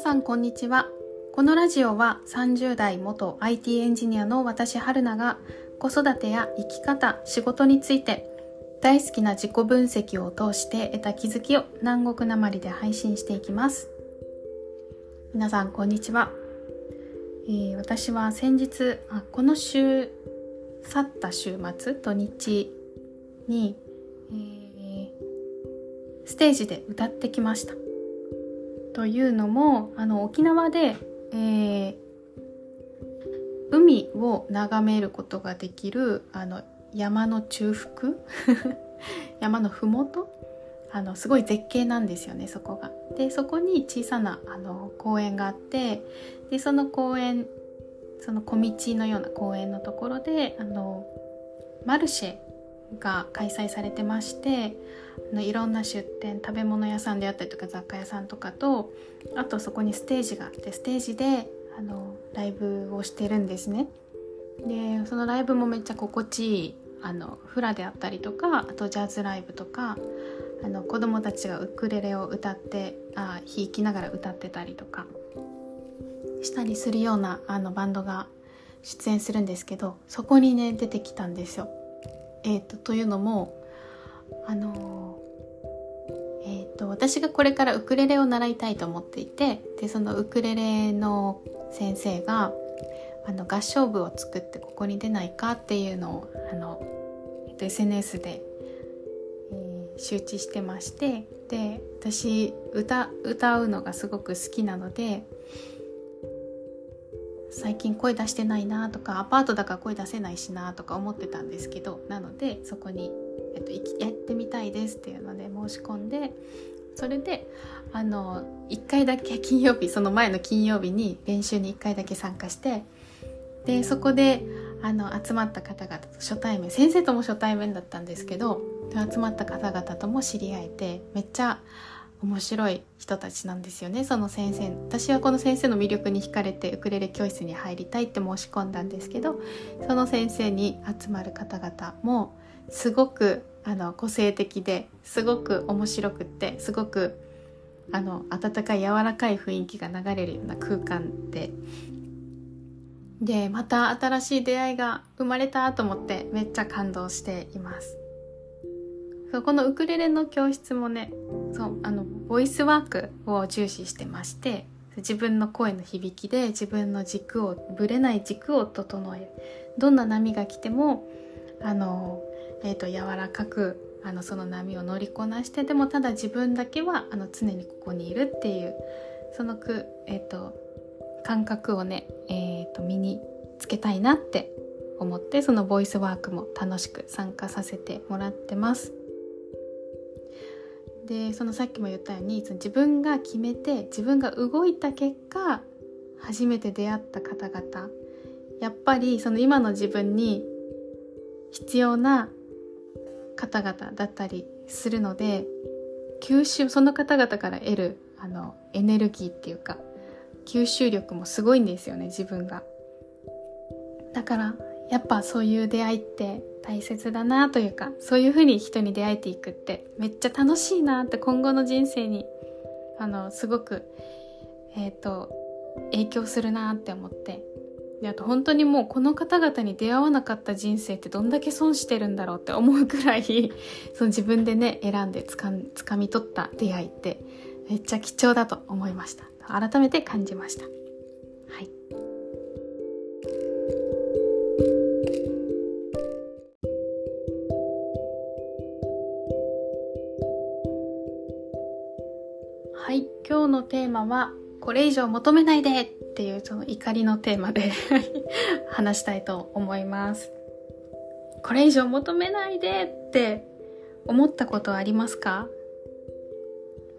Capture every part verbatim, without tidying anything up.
さんこんにちは。このラジオはさんじゅう代元 アイティー エンジニアの私春菜が子育てや生き方、仕事について大好きな自己分析を通して得た気づきを南国なまりで配信していきます。皆さんこんにちは、えー、私は先日あこの週去った週末土日に、えー、ステージで歌ってきました。というのもあの沖縄で、えー、海を眺めることができるあの山の中腹山のふもとあのすごい絶景なんですよね、そこが。でそこに小さなあの公園があって、でその公園その小道のような公園のところであのマルシェが開催されてまして、あのいろんな出店、食べ物屋さんであったりとか雑貨屋さんとかと、あとそこにステージがあって、ステージであのライブをしてるんですね。でそのライブもめっちゃ心地いいあのフラであったりとか、あとジャズライブとか、あの子供たちがウクレレを歌ってあ弾きながら歌ってたりとかしたりするようなあのバンドが出演するんですけど、そこにね出てきたんですよ。えーと、というのもあのーえーと、私がこれからウクレレを習いたいと思っていて、でそのウクレレの先生があの合唱部を作ってここに出ないかっていうのをあの、えーと、エスエヌエス で、えー、周知してまして、で私 歌, 歌うのがすごく好きなので、最近声出してないなとか、アパートだから声出せないしなとか思ってたんですけど、なのでそこに、えっと、やってみたいですっていうので申し込んで、それであのいっかいだけ金曜日、その前の金曜日に練習にいっかいだけ参加して、でそこであの集まった方々と初対面、先生とも初対面だったんですけど、集まった方々とも知り合えて、めっちゃ面白い人たちなんですよね。その先生、私はこの先生の魅力に惹かれてウクレレ教室に入りたいって申し込んだんですけど、その先生に集まる方々もすごくあの個性的で、すごく面白くって、すごくあの温かい柔らかい雰囲気が流れるような空間で、でまた新しい出会いが生まれたと思ってめっちゃ感動しています。このウクレレの教室もね、そうあのボイスワークを重視してまして、自分の声の響きで自分の軸をぶれない軸を整え、どんな波が来てもあの、えー、と柔らかくあのその波を乗りこなして、でもただ自分だけはあの常にここにいるっていう、そのく、えー、と感覚をね、えー、と身につけたいなって思って、そのボイスワークも楽しく参加させてもらってます。でそのさっきも言ったように、その自分が決めて自分が動いた結果、初めて出会った方々、やっぱりその今の自分に必要な方々だったりするので、吸収、その方々から得るあのエネルギーっていうか吸収力もすごいんですよね、自分が。だからやっぱそういう出会いって大切だなというか、そういうふうに人に出会えていくってめっちゃ楽しいなって、今後の人生にあのすごく、えーと、影響するなって思って、であと本当にもうこの方々に出会わなかった人生ってどんだけ損してるんだろうって思うくらいその自分でね選んでつか、つかみ取った出会いってめっちゃ貴重だと思いました。改めて感じました。はい、はい、今日のテーマはこれ以上求めないでっていうその怒りのテーマで話したいと思います。これ以上求めないでって思ったことありますか？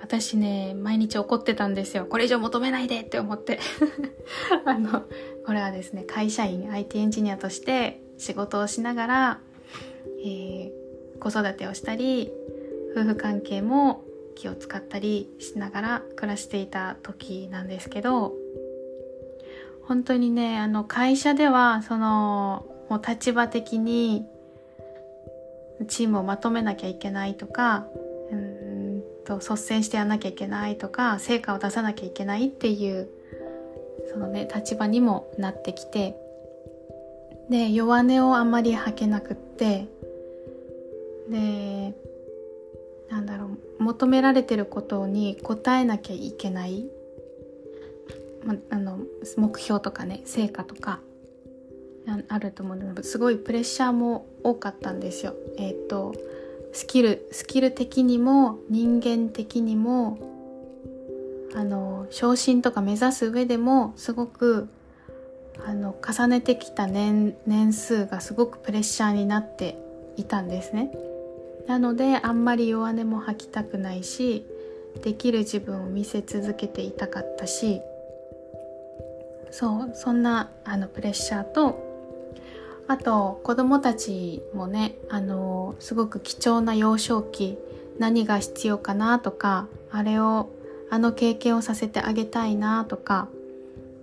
私ね、毎日怒ってたんですよ。これ以上求めないでって思ってあのこれはですね、会社員 アイティー エンジニアとして仕事をしながら、えー、子育てをしたり、夫婦関係も気を使ったりしながら暮らしていた時なんですけど、本当にね、あの会社ではそのもう立場的にチームをまとめなきゃいけないとか、うーんと率先してやらなきゃいけないとか成果を出さなきゃいけないっていうそのね立場にもなってきて、で弱音をあんまり吐けなくって、でなんだろう、求められてることに応えなきゃいけない、ま、あの目標とかね成果とかあると思うのですごいプレッシャーも多かったんですよ。えーと、スキル、スキル的にも人間的にもあの昇進とか目指す上でもすごくあの重ねてきた 年, 年数がすごくプレッシャーになっていたんですね。なのであんまり弱音も吐きたくないし、できる自分を見せ続けていたかったし、そうそんなあのプレッシャーと、あと子どもたちもねあのすごく貴重な幼少期、何が必要かなとか、あれをあの経験をさせてあげたいなとか、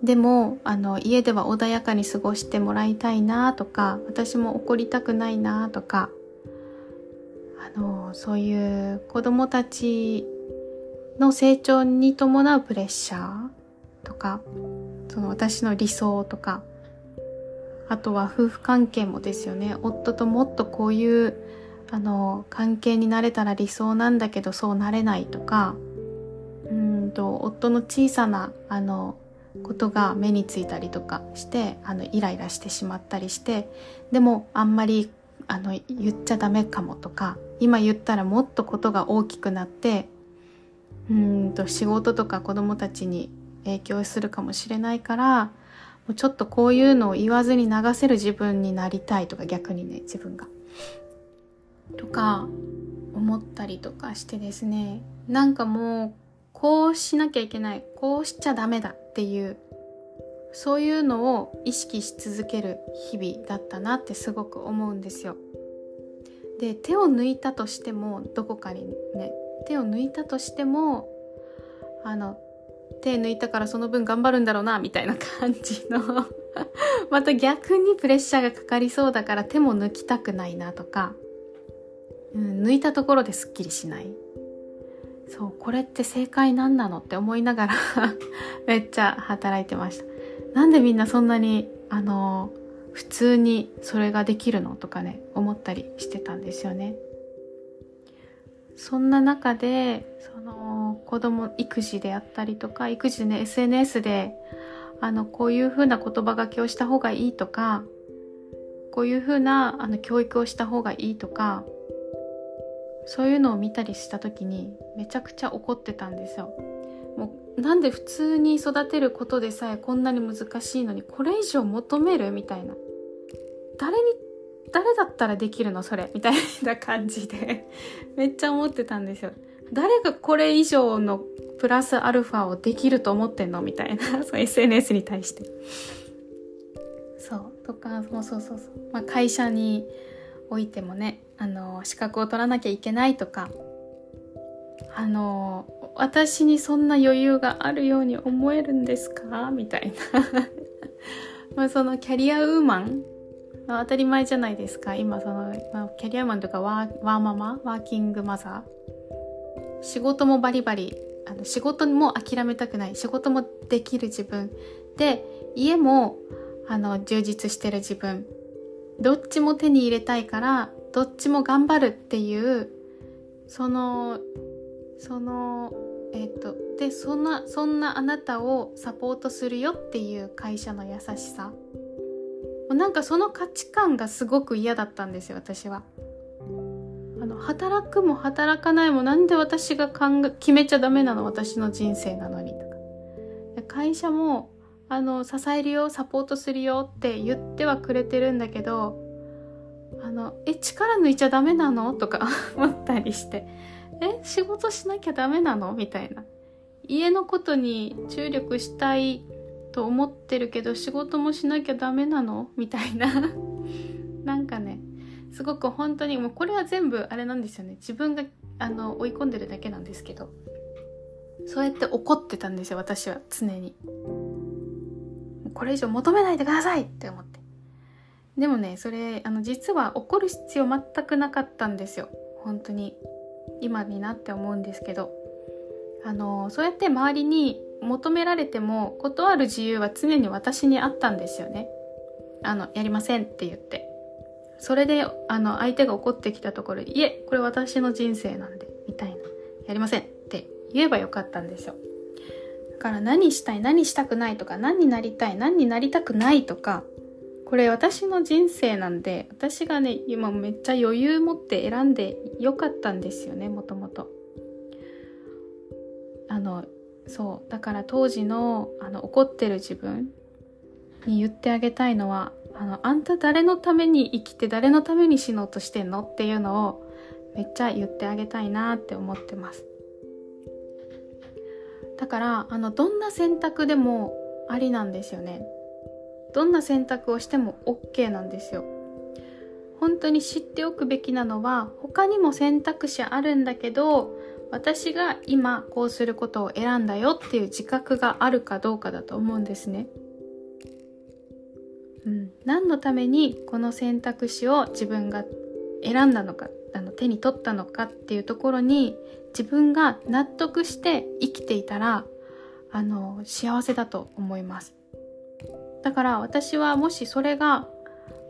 でもあの家では穏やかに過ごしてもらいたいなとか、私も怒りたくないなとか、あのそういう子どもたちの成長に伴うプレッシャーとか、その私の理想とか、あとは夫婦関係もですよね。夫ともっとこういうあの関係になれたら理想なんだけどそうなれないとか、うーんと夫の小さなあのことが目についたりとかしてあのイライラしてしまったりして、でもあんまりあの言っちゃダメかもとか、今言ったらもっとことが大きくなって、うーんと仕事とか子供たちに影響するかもしれないから、もうちょっとこういうのを言わずに流せる自分になりたいとか、逆にね自分がとか思ったりとかしてですね、なんかもうこうしなきゃいけない、こうしちゃダメだっていう、そういうのを意識し続ける日々だったなってすごく思うんですよ。で手を抜いたとしても、どこかにね手を抜いたとしても、あの手抜いたからその分頑張るんだろうなみたいな感じのまた逆にプレッシャーがかかりそうだから手も抜きたくないなとか、うん、抜いたところですっきりしない。そう、これって正解なんなのって思いながらめっちゃ働いてました。なんでみんなそんなにあの普通にそれができるのとかね思ったりしてたんですよね。そんな中でその子供育児であったりとか、育児でね エスエヌエス であのこういう風な言葉がけをした方がいいとか、こういう風なあの教育をした方がいいとか、そういうのを見たりした時にめちゃくちゃ怒ってたんですよ。もうなんで普通に育てることでさえこんなに難しいのに、これ以上求めるみたいな、誰に誰だったらできるのそれみたいな感じでめっちゃ思ってたんですよ。誰がこれ以上のプラスアルファをできると思ってんのみたいな、その エスエヌエス に対して、そうとか、もうそうそうそう、まあ、会社においてもねあの資格を取らなきゃいけないとか、あの私にそんな余裕があるように思えるんですかみたいなまあそのキャリアウーマン当たり前じゃないですか今、そのキャリアマンとかワー、ワーママ、ワーキングマザー、仕事もバリバリ、あの仕事も諦めたくない、仕事もできる自分で、家もあの充実してる自分、どっちも手に入れたいからどっちも頑張るっていう、そのそのえっとでそんなそんなあなたをサポートするよっていう会社の優しさ、なんかその価値観がすごく嫌だったんですよ私は。あの働くも働かないもなんで私が決めちゃダメなの、私の人生なのにとか、会社もあの支えるよサポートするよって言ってはくれてるんだけど、あのえ力抜いちゃダメなのとか思ったりして、え仕事しなきゃダメなのみたいな、家のことに注力したいと思ってるけど仕事もしなきゃダメなのみたいななんかねすごく本当にもうこれは全部あれなんですよね、自分があの追い込んでるだけなんですけど、そうやって怒ってたんですよ私は常に。これ以上求めないでくださいって思って。でもねそれあの実は怒る必要全くなかったんですよ本当に。今になって思うんですけど、あのそうやって周りに求められても断る自由は常に私にあったんですよね。あのやりませんって言って、それであの相手が怒ってきたところ、いえこれ私の人生なんでみたいな、やりませんって言えばよかったんですよ。だから何したい何したくないとか、何になりたい何になりたくないとか、これ私の人生なんで、私がね今めっちゃ余裕持って選んでよかったんですよね、もともと。あのそうだから当時の、あの怒ってる自分に言ってあげたいのは、あのあんた誰のために生きて誰のために死のうとしてんのっていうのをめっちゃ言ってあげたいなって思ってます。だからあのどんな選択でもありなんですよね。どんな選択をしても OK なんですよ。本当に知っておくべきなのは、他にも選択肢あるんだけど私が今こうすることを選んだよっていう自覚があるかどうかだと思うんですね。うん、何のためにこの選択肢を自分が選んだのか、あの手に取ったのかっていうところに自分が納得して生きていたら、あの幸せだと思います。だから私はもしそれが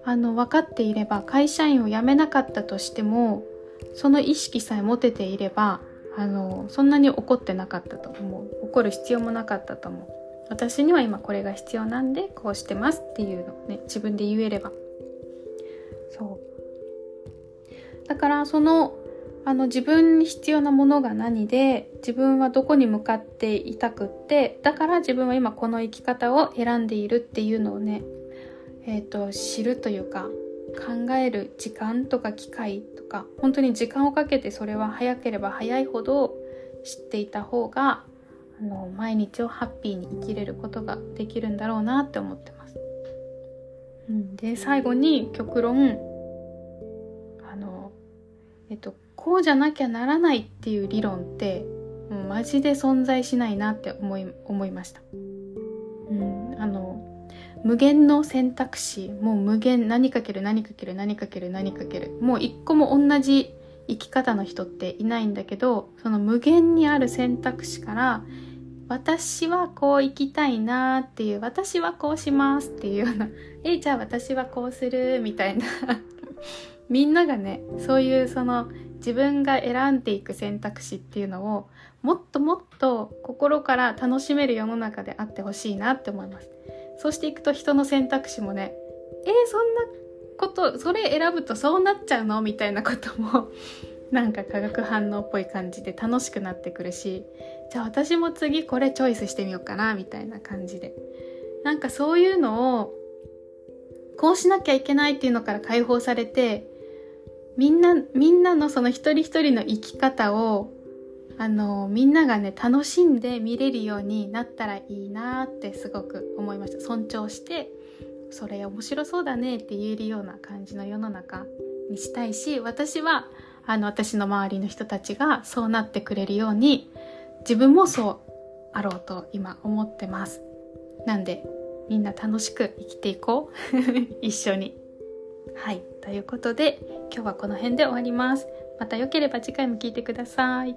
あの分かっていれば、会社員を辞めなかったとしてもその意識さえ持てていれば、あのそんなに怒ってなかったと思う。怒る必要もなかったと思う。私には今これが必要なんでこうしてますっていうのをね、自分で言えれば。そうだからその、あの自分に必要なものが何で、自分はどこに向かっていたくって、だから自分は今この生き方を選んでいるっていうのをね、えーと、知るというか考える時間とか機会とか、本当に時間をかけて、それは早ければ早いほど知っていた方が、あの毎日をハッピーに生きれることができるんだろうなって思ってます。うん、で最後に極論、あのえっとこうじゃなきゃならないっていう理論ってもうマジで存在しないなって思い思いました。うん、あの無限の選択肢、もう無限、何かける何かける何かける何かける、もう一個も同じ生き方の人っていないんだけど、その無限にある選択肢から私はこう生きたいなっていう、私はこうしますっていうような、えじゃあ私はこうするみたいなみんながね、そういうその自分が選んでいく選択肢っていうのをもっともっと心から楽しめる世の中であってほしいなって思います。そうしていくと人の選択肢もね、えー、そんなことそれ選ぶとそうなっちゃうのみたいなこともなんか化学反応っぽい感じで楽しくなってくるし、じゃあ私も次これチョイスしてみようかなみたいな感じで、なんかそういうのをこうしなきゃいけないっていうのから解放されて、みんなみんなのその一人一人の生き方をあのみんながね楽しんで見れるようになったらいいなってすごく思いました。尊重して、それ面白そうだねって言えるような感じの世の中にしたいし、私はあの私の周りの人たちがそうなってくれるように自分もそうあろうと今思ってます。なんでみんな楽しく生きていこう一緒に。はい、ということで今日はこの辺で終わります。また良ければ次回も聞いてください。